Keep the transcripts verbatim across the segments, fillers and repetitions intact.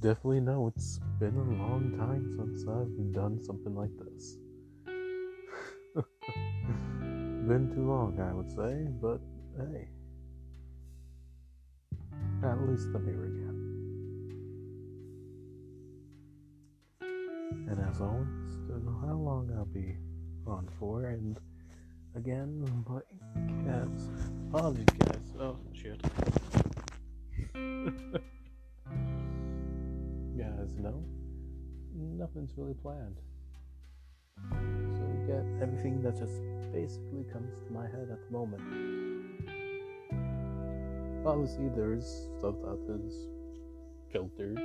definitely know it's been a long time since I've done something like this. Been too long, I would say, but hey, at least I'm here again. And as always, don't know how long I'll be on for, and again, my cats. Apologies, guys. Oh, shit. Guys, no, nothing's really planned. So we get everything that just basically comes to my head at the moment. Obviously, there's stuff that is filtered.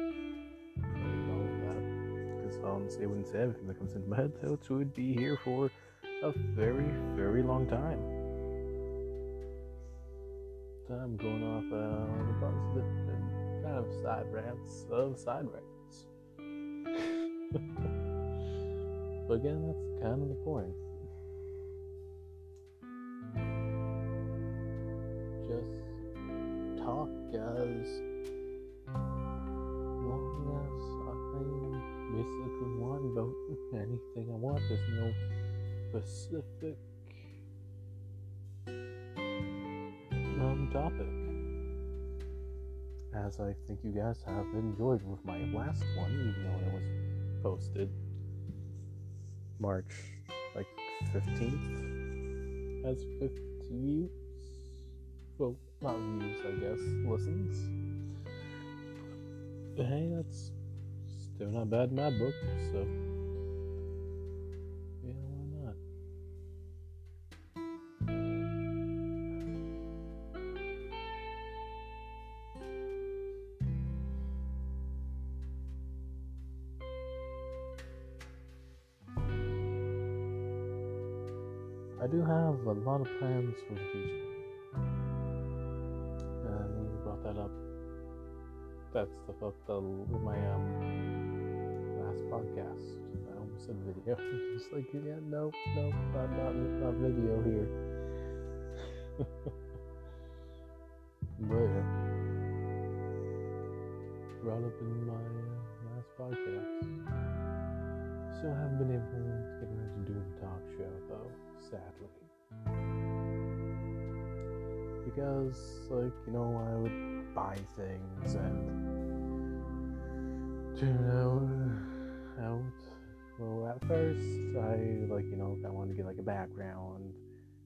Honestly, I wouldn't say everything that comes into my head, so it would be here for a very, very long time. I'm going off on a bunch of different kind of side rants of side rants. But again, that's kind of the point. Just talk as long as I basically want about anything I want. There's no specific um, topic. As I think you guys have enjoyed with my last one, even though it was posted March like fifteenth, has fifty views. Well, not views, I guess, listens. But hey, that's still not bad in my book, so yeah, why not? I do have a lot of plans for the future. And you brought that up, that stuff up the, my um. podcast. I almost said video. Just like, yeah, no, no, not, not, not video here. But brought up in my uh, last podcast. So I haven't been able to get around to doing a talk show, though, sadly. Because, like, you know, I would buy things and, you know, out. Well, at first, I, like, you know, I wanted to get, like, a background,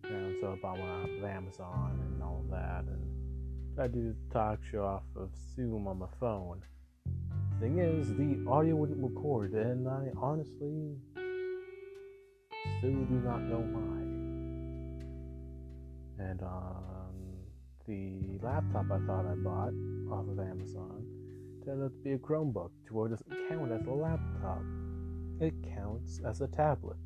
and so I bought one off of Amazon and all that, and tried to do the talk show off of Zoom on my phone. Thing is, the audio wouldn't record, and I honestly still do not know why. And on the laptop I thought I bought off of Amazon, turned out to be a Chromebook, to where it doesn't count as a laptop. It counts as a tablet.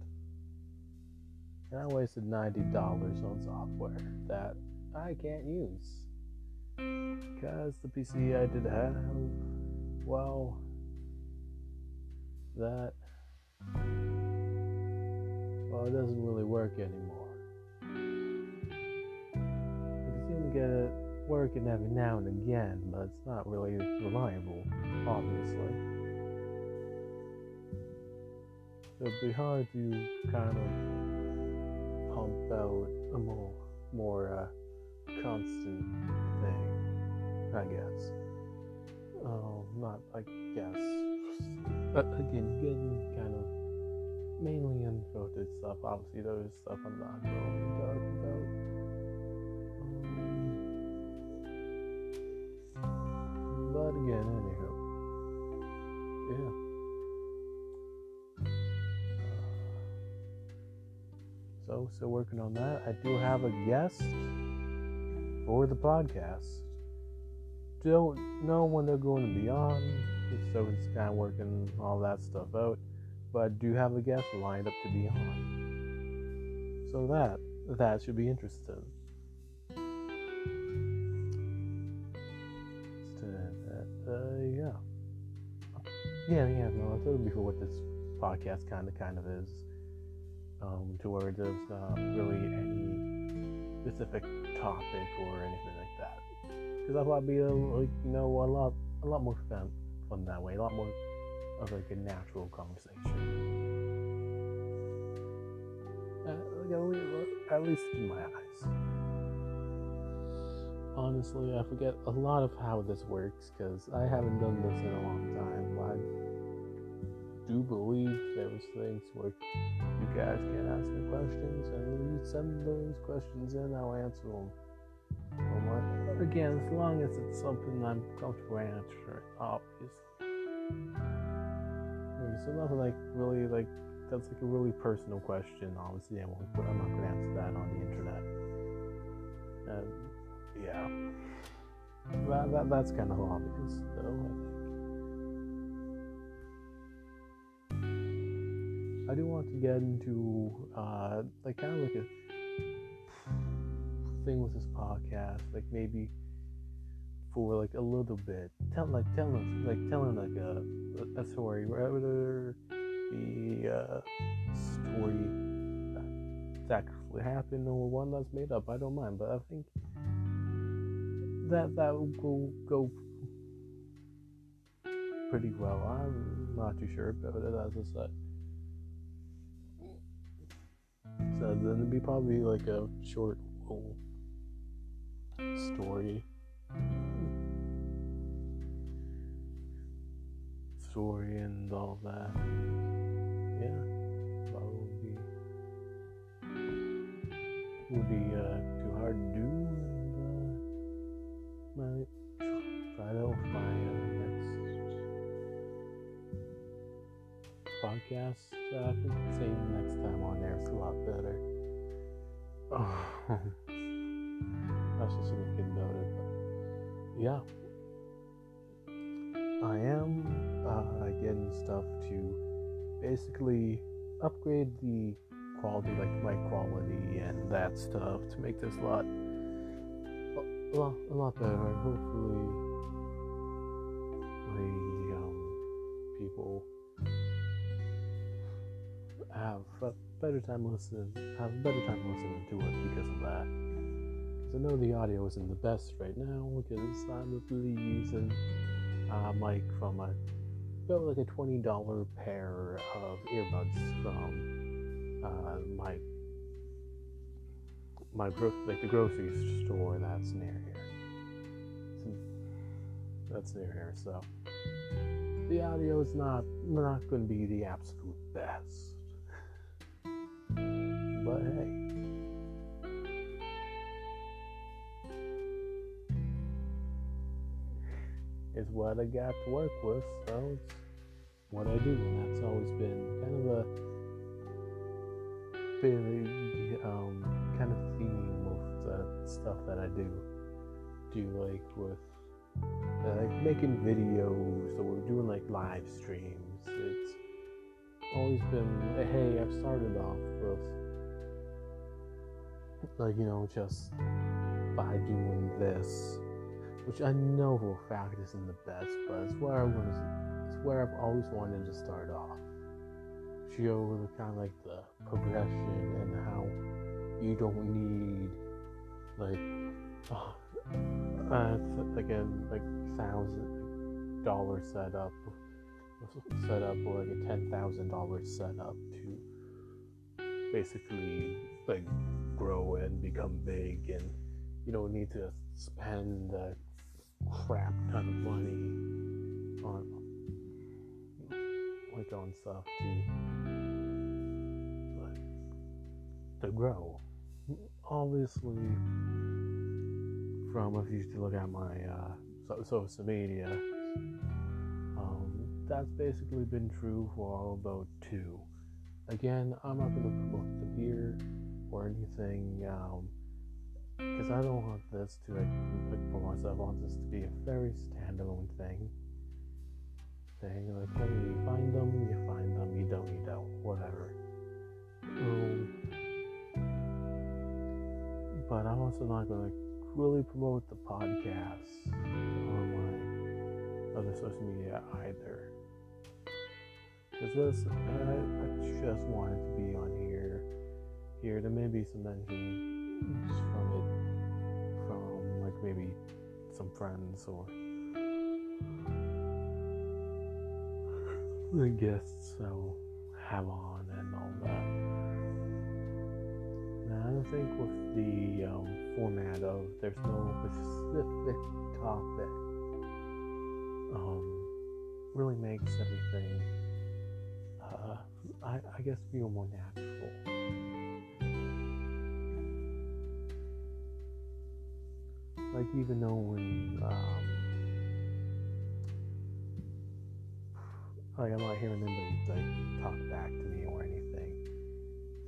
And I wasted ninety dollars on software that I can't use. Because the P C I did have, well, that, well, it doesn't really work anymore. You can even get it working every now and again, but it's not really reliable, obviously. It'd be hard to kind of pump out a more, more uh, constant thing, I guess. Um, not, I guess. But again, getting kind of mainly unfiltered stuff. Obviously, there's stuff I'm not going to talk about. But again, anywho, yeah. So, still working on that. I do have a guest for the podcast. Don't know when they're going to be on, so it's kind of working all that stuff out. But I do have a guest lined up to be on. So that, that should be interesting. Uh, yeah. Yeah, yeah, no, I told you before what this podcast kind of, kind of is. Um, to where there's not really any specific topic or anything like that. Because I thought it'd be, a, like, you know, a lot, a lot more fun, fun that way, a lot more of like a natural conversation, uh, at least in my eyes. Honestly, I forget a lot of how this works because I haven't done this in a long time. I do believe there's things where you guys can ask me questions, and you send those questions in, I'll answer them. But again, as long as it's something I'm comfortable answering, obviously. Okay, so nothing like really like that's like a really personal question. Obviously, I'm not gonna answer that on the internet. And yeah, that, that that's kind of obvious, though. I think I do want to get into uh, like kind of like a thing with this podcast, like maybe for like a little bit, tell like telling like telling like a a story, whether the uh, story that's actually happened or one that's made up. I don't mind, but I think that that will go pretty well. I'm not too sure about it, as I said. So then it'd be probably like a short little story story and all that. Yeah, probably would be uh, too hard to do, and uh, might try that with my uh, next podcast. uh, I think the same next time on there is a lot better. Oh. That's just a good thing about it, but yeah, I am uh, getting stuff to basically upgrade the quality, like my quality and that stuff, to make this a lot, a lot, a lot better. Hopefully, the um, people have a better time listening, have a better time listening to it because of that. I know the audio isn't the best right now because I'm really using a mic from a about like a twenty dollars pair of earbuds from uh, my my bro- like the grocery store that's near here. That's near here, so the audio is not not going to be the absolute best, but hey. Is what I got to work with, so it's what I do, and that's always been kind of a big um, kind of theme of the stuff that I do. Do like with uh, like making videos or doing like live streams. It's always been hey, I've started off with like you know just by doing this, which I know for a fact isn't the best, but it's where I was, it's where I've always wanted to start off. Show the kind of like the progression and how you don't need like oh, uh, like a like thousand dollar setup, setup or like a ten thousand dollar setup to basically like grow and become big, and you don't need to spend a crap ton of money on like on stuff to like to grow. Obviously, from if you used to look at my uh, social media, um, that's basically been true for all about two. Again, I'm not going to promote the beer or anything. Um, Because I don't want this to like, like for myself. I want this to be a very standalone thing. Thing like, hey, you find them, you find them, you don't, you don't, whatever. Um, but I'm also not gonna like, really promote the podcast on my other social media either. Because this, I, I just wanted to be on here. Here, there may be some mention from it, from like maybe some friends or the guests I will have on and all that. Now, I think with the um, format of there's no specific topic, um, really makes everything, uh, I, I guess, feel more natural. Like, even though when, um, like, I'm not hearing anybody, like, talk back to me or anything,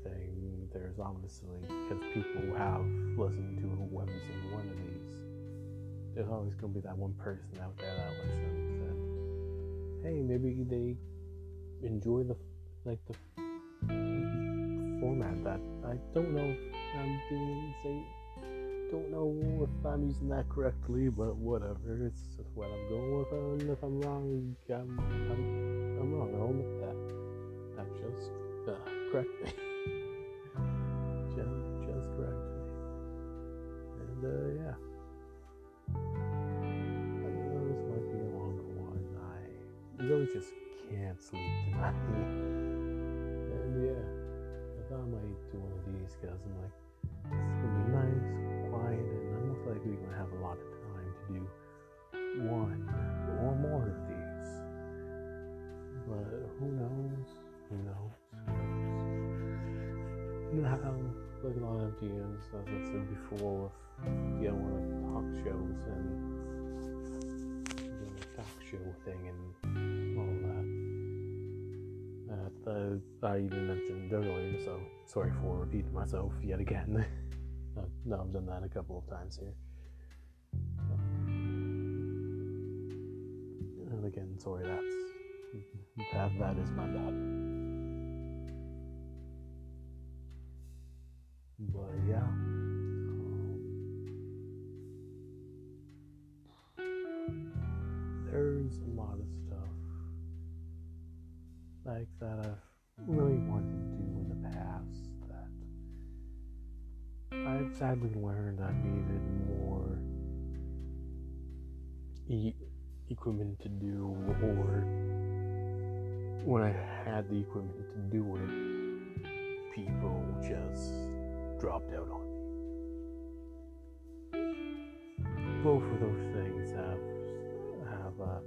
saying there's obviously, because people have listened to every single one of these, there's always going to be that one person out there that listens, and, hey, maybe they enjoy the, like, the format that, I don't know if I'm doing the same, don't know if I'm using that correctly, but whatever, it's just what I'm going with, and if I'm wrong, I'm, I'm, I'm wrong, I'll admit that. I'm just, uh, correct me. just, just correct me. And, uh, yeah. I know this might be a longer one. I really just can't sleep tonight. And, yeah, I thought I might do one of these, because I'm like, this is going to be nice, quiet, and I'm most likely going to have a lot of time to do one or more of these. But who knows? Who knows? Who knows? You know how, like, a lot of ideas, as I said before, with, you know, like talk shows and the talk show thing and all that. Uh, I even mentioned earlier, so sorry for repeating myself yet again. no, no, I've done that a couple of times here. Um, and again, sorry, that's that, that is my bad. But yeah. Um, there's a lot of stuff like that I've really wanted to do in the past that I've sadly learned I've needed more e- equipment to do, or when I had the equipment to do it, people just dropped out on me. Both of those things have, have uh,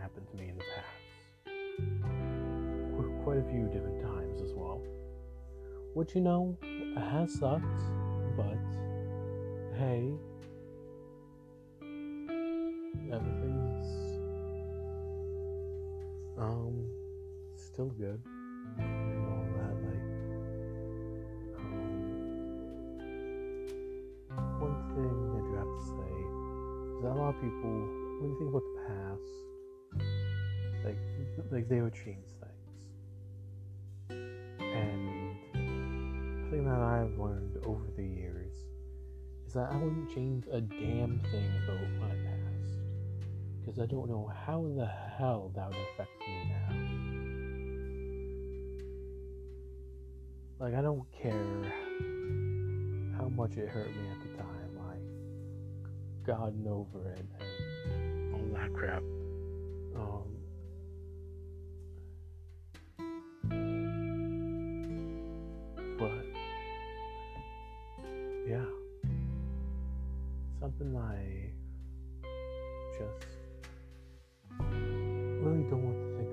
happened to me in the past. Quite a few different times as well, which, you know, has sucked, but hey, everything's um still good and all that. Like, um, one thing I do have to say is that a lot of people, when you think about the past, like like they would change things. That I've learned over the years is that I wouldn't change a damn thing about my past, because I don't know how in the hell that would affect me now. Like, I don't care how much it hurt me at the time. I've gotten over it and all that crap. Um, Yeah, something I just really don't want to think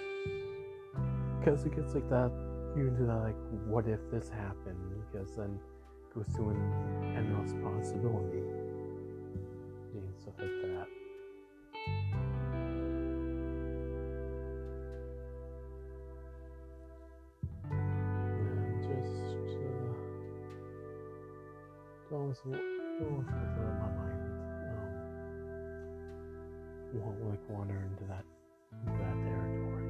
about is, because it gets like that, you do that, like, what if this happened, because then it goes to an endless possibility and stuff like that. So, I don't know my mind, um, won't, like, wander into that, that territory.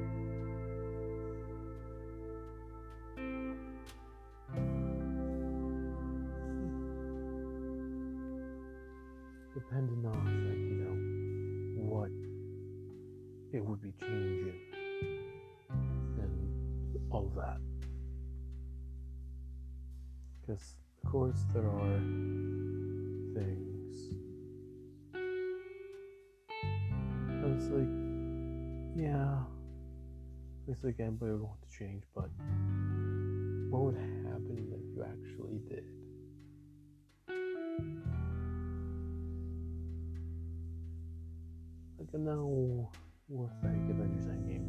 Depending on, like, you know, what it would be changing and all that. Because, of course, there are things. I was like, yeah, it's like anybody would want to change, but what would happen if you actually did? Like, I know we're like Avengers Endgame,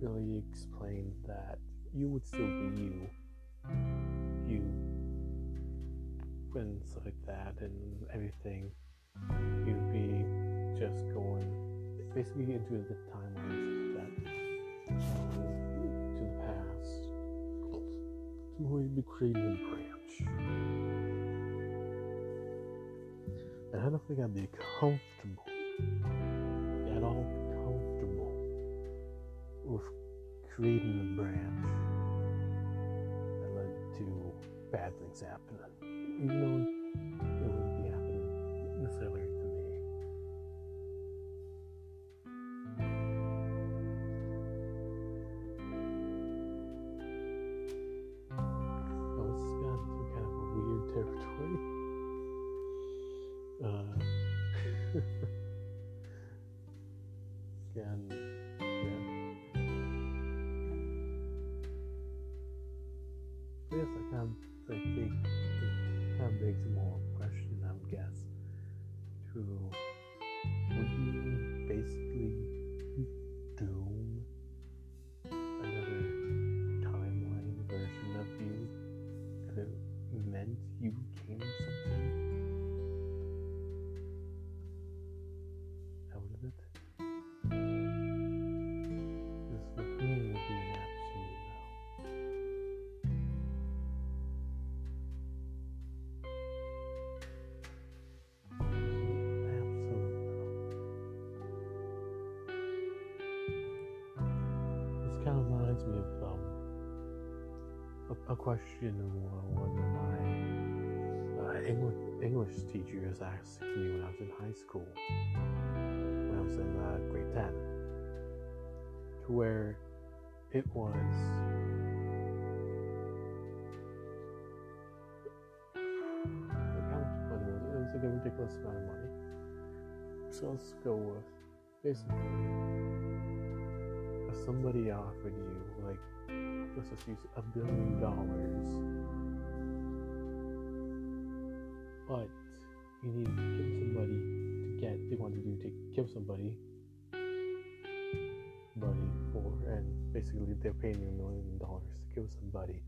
they really explained that you would still be you, you, and stuff like that, and everything. You'd be just going basically into the timelines that um, to the past, to where you'd be creating a branch. And I don't think I'd be comfortable at all comfortable with creating a branch that led to bad things happening, even though it wouldn't be happening necessarily to me. Well, this has gotten some kind of a weird territory. Uh, it's gotten. Kind of reminds me of um, a, a question one of my uh, English English teachers asked me when I was in high school, when I was in uh, grade ten, to where it was like how much money was it? It was like a ridiculous amount of money. So let's go with basically. Somebody offered you, like, let's just use a billion dollars, but you need to kill somebody to get, they wanted you to kill somebody, buddy, for, and basically they're paying you a million dollars to kill somebody,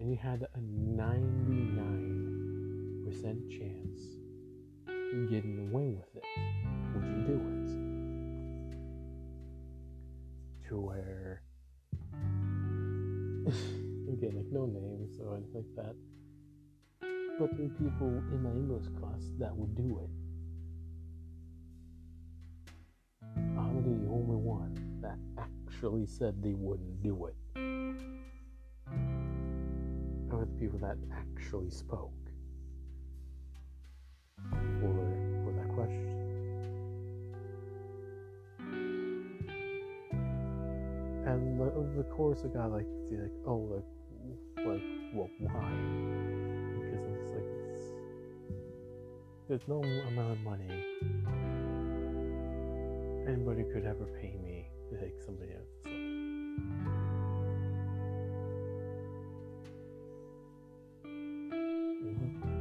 and you had a ninety-nine percent chance of getting away with it. Would you do it? To where, again, like no names or anything like that, but there were people in my English class that would do it. I'm the only one that actually said they wouldn't do it. I were the people that actually spoke for, for that question. And over the course, I got like, the, like, oh, like, like, well, why? Because I was like, it's, there's no amount of money anybody could ever pay me to take somebody else's life.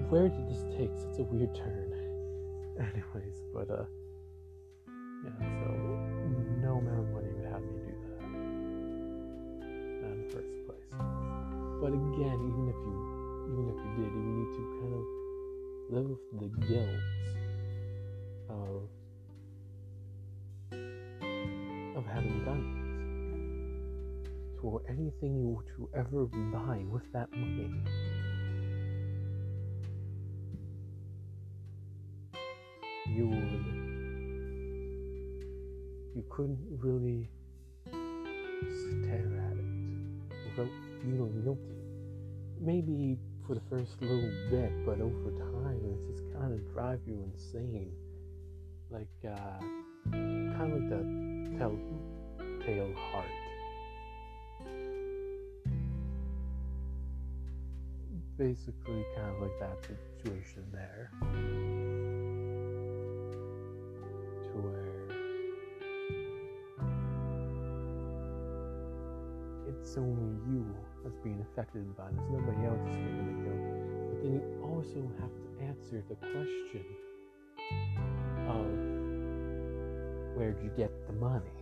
Where did this take such a weird turn? Anyways, but, uh, yeah, so, no amount of money would have me do that. In the first place, but again, even if you, even if you did, you need to kind of live with the guilt of of having done it. For anything you were to ever buy with that money, you would, you couldn't really stare at it. Feeling guilty, maybe for the first little bit, but over time it's just kind of drive you insane. Like uh, kind of like that telltale heart. Basically, kind of like that situation there, to where It's only you that's being affected by this. Nobody else is feeling the guilt. But then you also have to answer the question of where'd you get the money?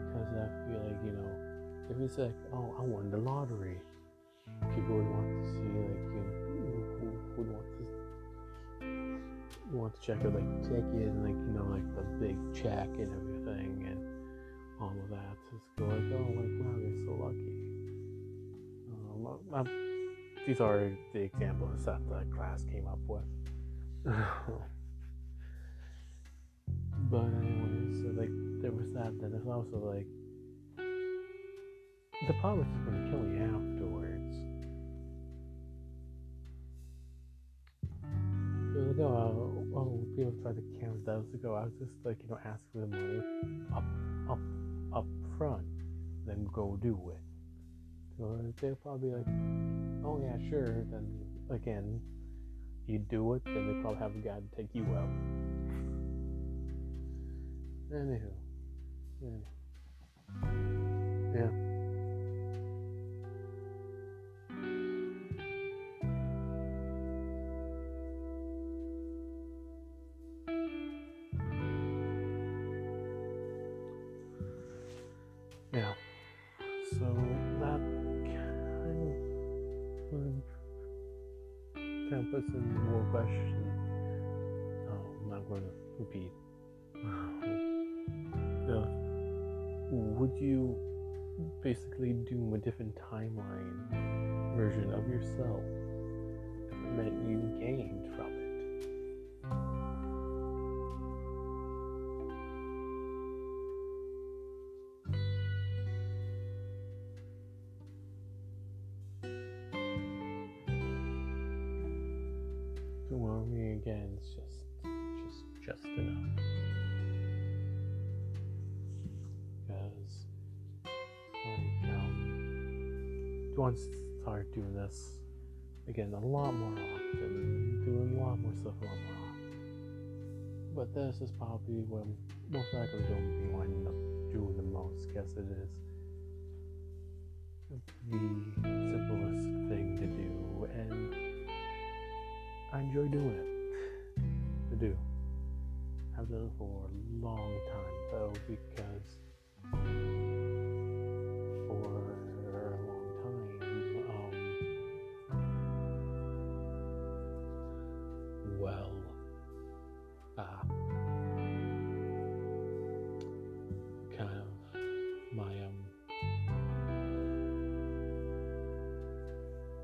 Because I feel like, you know, if it's like, oh, I won the lottery, people would want to see, like, you know, who would want to want to check out, like, ticket and, like, you know, like, the big check and everything and all of that. Just go like, oh, like, wow, you're so lucky. Uh, I'm, these are the examples that the class came up with. But anyways, so, like, there was that. Then there's also, like, the politics is going to kill you afterwards. Like, oh, oh, oh, people tried to count that. I was like, oh, I was just like, you know, ask for the money up, up, up front, then go do it. So they'll probably like, oh yeah, sure. Then again, you do it, then they probably have a guy to take you out. Anywho, yeah. yeah. Yeah, so that kind of would encompass in more question. Oh, I'm not going to repeat. Uh, would you basically do a different timeline version of yourself that you gained from it? Again, it's just, just, just enough. Because, like, um, do I want to start doing this again a lot more often, doing a lot more stuff a lot more often. But this is probably what I'm most likely going to be winding up doing the most, because it is the simplest thing to do, and I enjoy doing it. To do. I've done it for a long time though, because for a long time, um, well, uh, kind of my um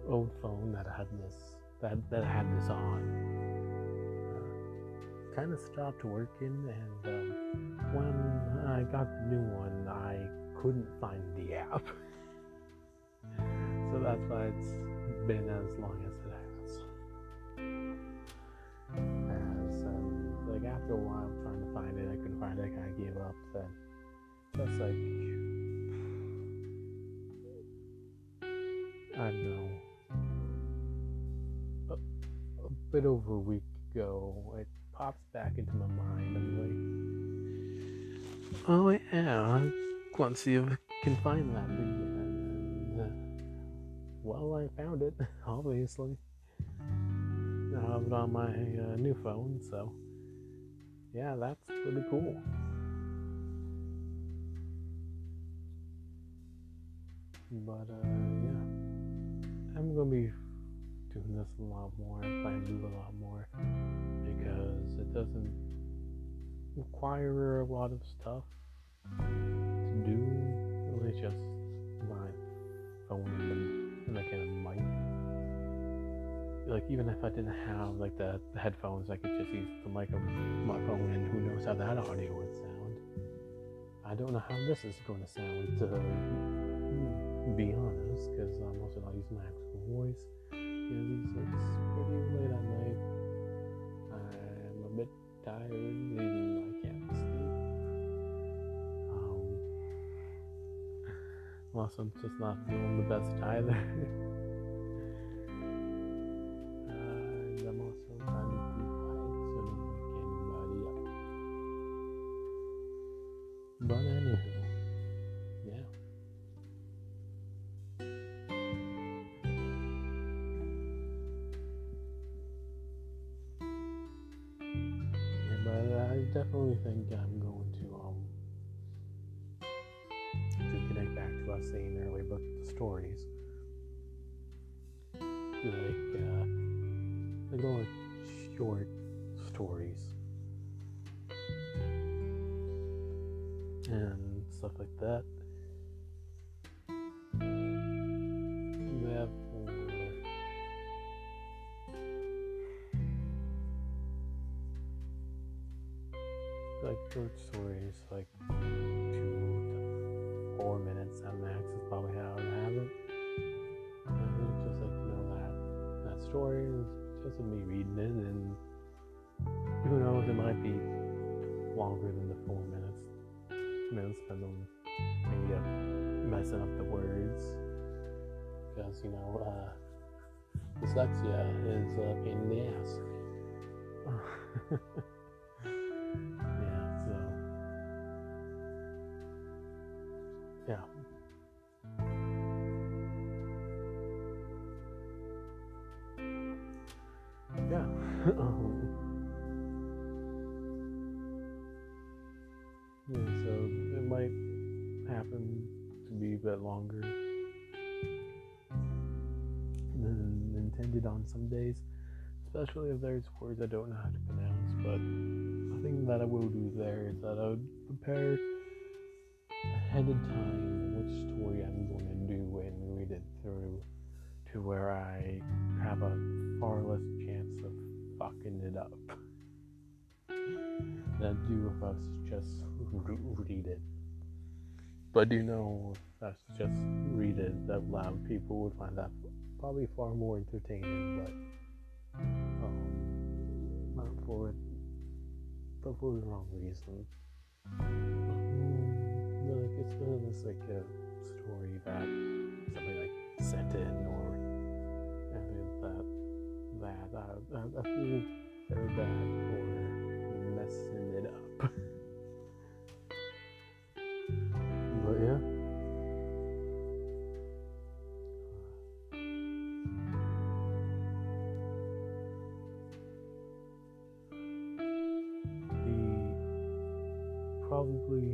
old phone that I had this that that I had this on. Kind of stopped working, and um, when I got the new one, I couldn't find the app. So that's why it's been as long as it has. As um, like after a while, I'm trying to find it, I couldn't find it. I kind of gave up. Then that's like I don't know, a, a bit over a week ago. It, pops back into my mind. I'm like, oh yeah, I want to see if I can find that again. And, uh, well, I found it, obviously. I have it on my uh, new phone, so yeah, that's pretty cool. But uh, yeah, I'm gonna be doing this a lot more. I plan to do a lot more. Because it doesn't require a lot of stuff to do, really just my phone and like a mic. Like even if I didn't have like the, the headphones, I could just use the mic of my phone, and who knows how that audio would sound. I don't know how this is going to sound, to be honest, because I'm also not using my actual voice, because it's, it's pretty late at night. Bit tired and I can't sleep. Um, unless I'm just not feeling the best either. uh, and I'm also trying to be quiet, so definitely think I'm going to um to connect back to what I was saying earlier about the stories. Like uh, they're going with short stories and stuff like that. You have for like short stories, like two to four minutes at max is probably how I would have it. And then just like you know that that story is just me reading it, and who knows, it might be longer than the four minutes. Minutes spend on maybe up messing up the words, because you know uh, dyslexia is a pain in the ass. yeah, so yeah. Yeah. yeah, so it might happen to be a bit longer than intended on some days, especially if there's words I don't know how to pronounce. But the thing that I will do there is that I would prepare ahead of time which story I'm going to do and read it through, to where I have a far less chance of fucking it up than I do if I was just read it. But do you know, if I was just read it out loud, people would find that probably far more entertaining, but um, not for it, but for the wrong reason. Um, but like it's kind of this like a story that somebody like sent in or that that I, I, I feel very bad for messing it up. But yeah, the probably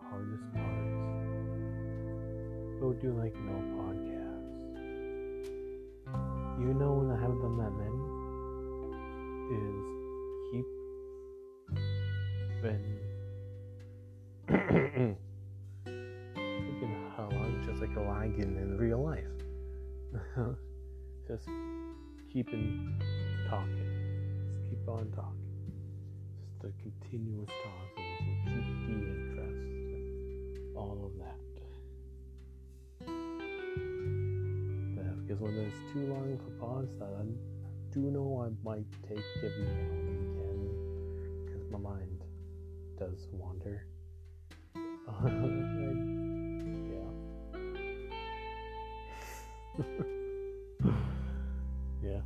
hardest part about doing like no podcast. You know, when I haven't done that many, is keep when freaking how long, just like a lagging in real life. Just keeping talking, just keep on talking, just the continuous talking to keep the interest, and all of that. Because when there's too long of a pause, that I do know I might take every now and again, because my mind does wander. Uh, yeah. yeah.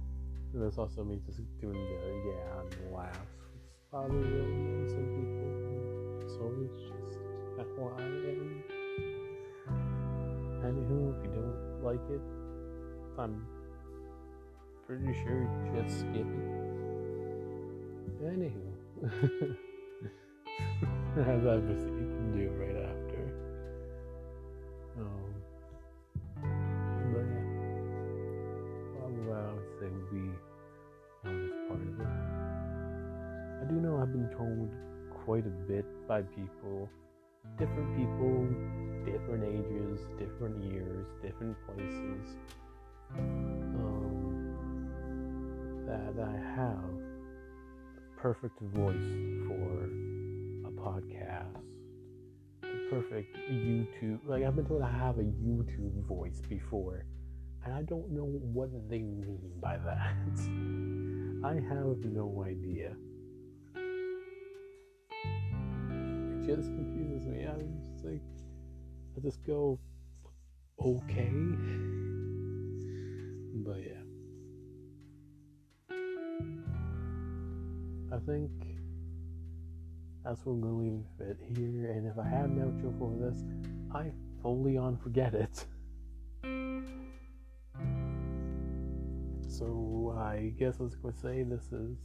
And there's also me just doing the yeah and laughs, which probably will annoy some people. So it's just F Y I. Anywho, if you don't like it, I'm pretty sure just skip it. Anywho, as obviously you can do right after. Um, but yeah, probably what I would say would be the hardest part of it. I do know I've been told quite a bit by people, different people, different ages, different years, different places. Um, that I have the perfect voice for a podcast, the perfect YouTube. Like, I've been told I have a YouTube voice before, and I don't know what they mean by that. I have no idea. It just confuses me. I'm just like, I just go, okay. But yeah, I think that's what I'm gonna leave it here. And if I have no outro for this, I fully on forget it. So I guess I was gonna say this is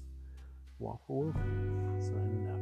waffle. So now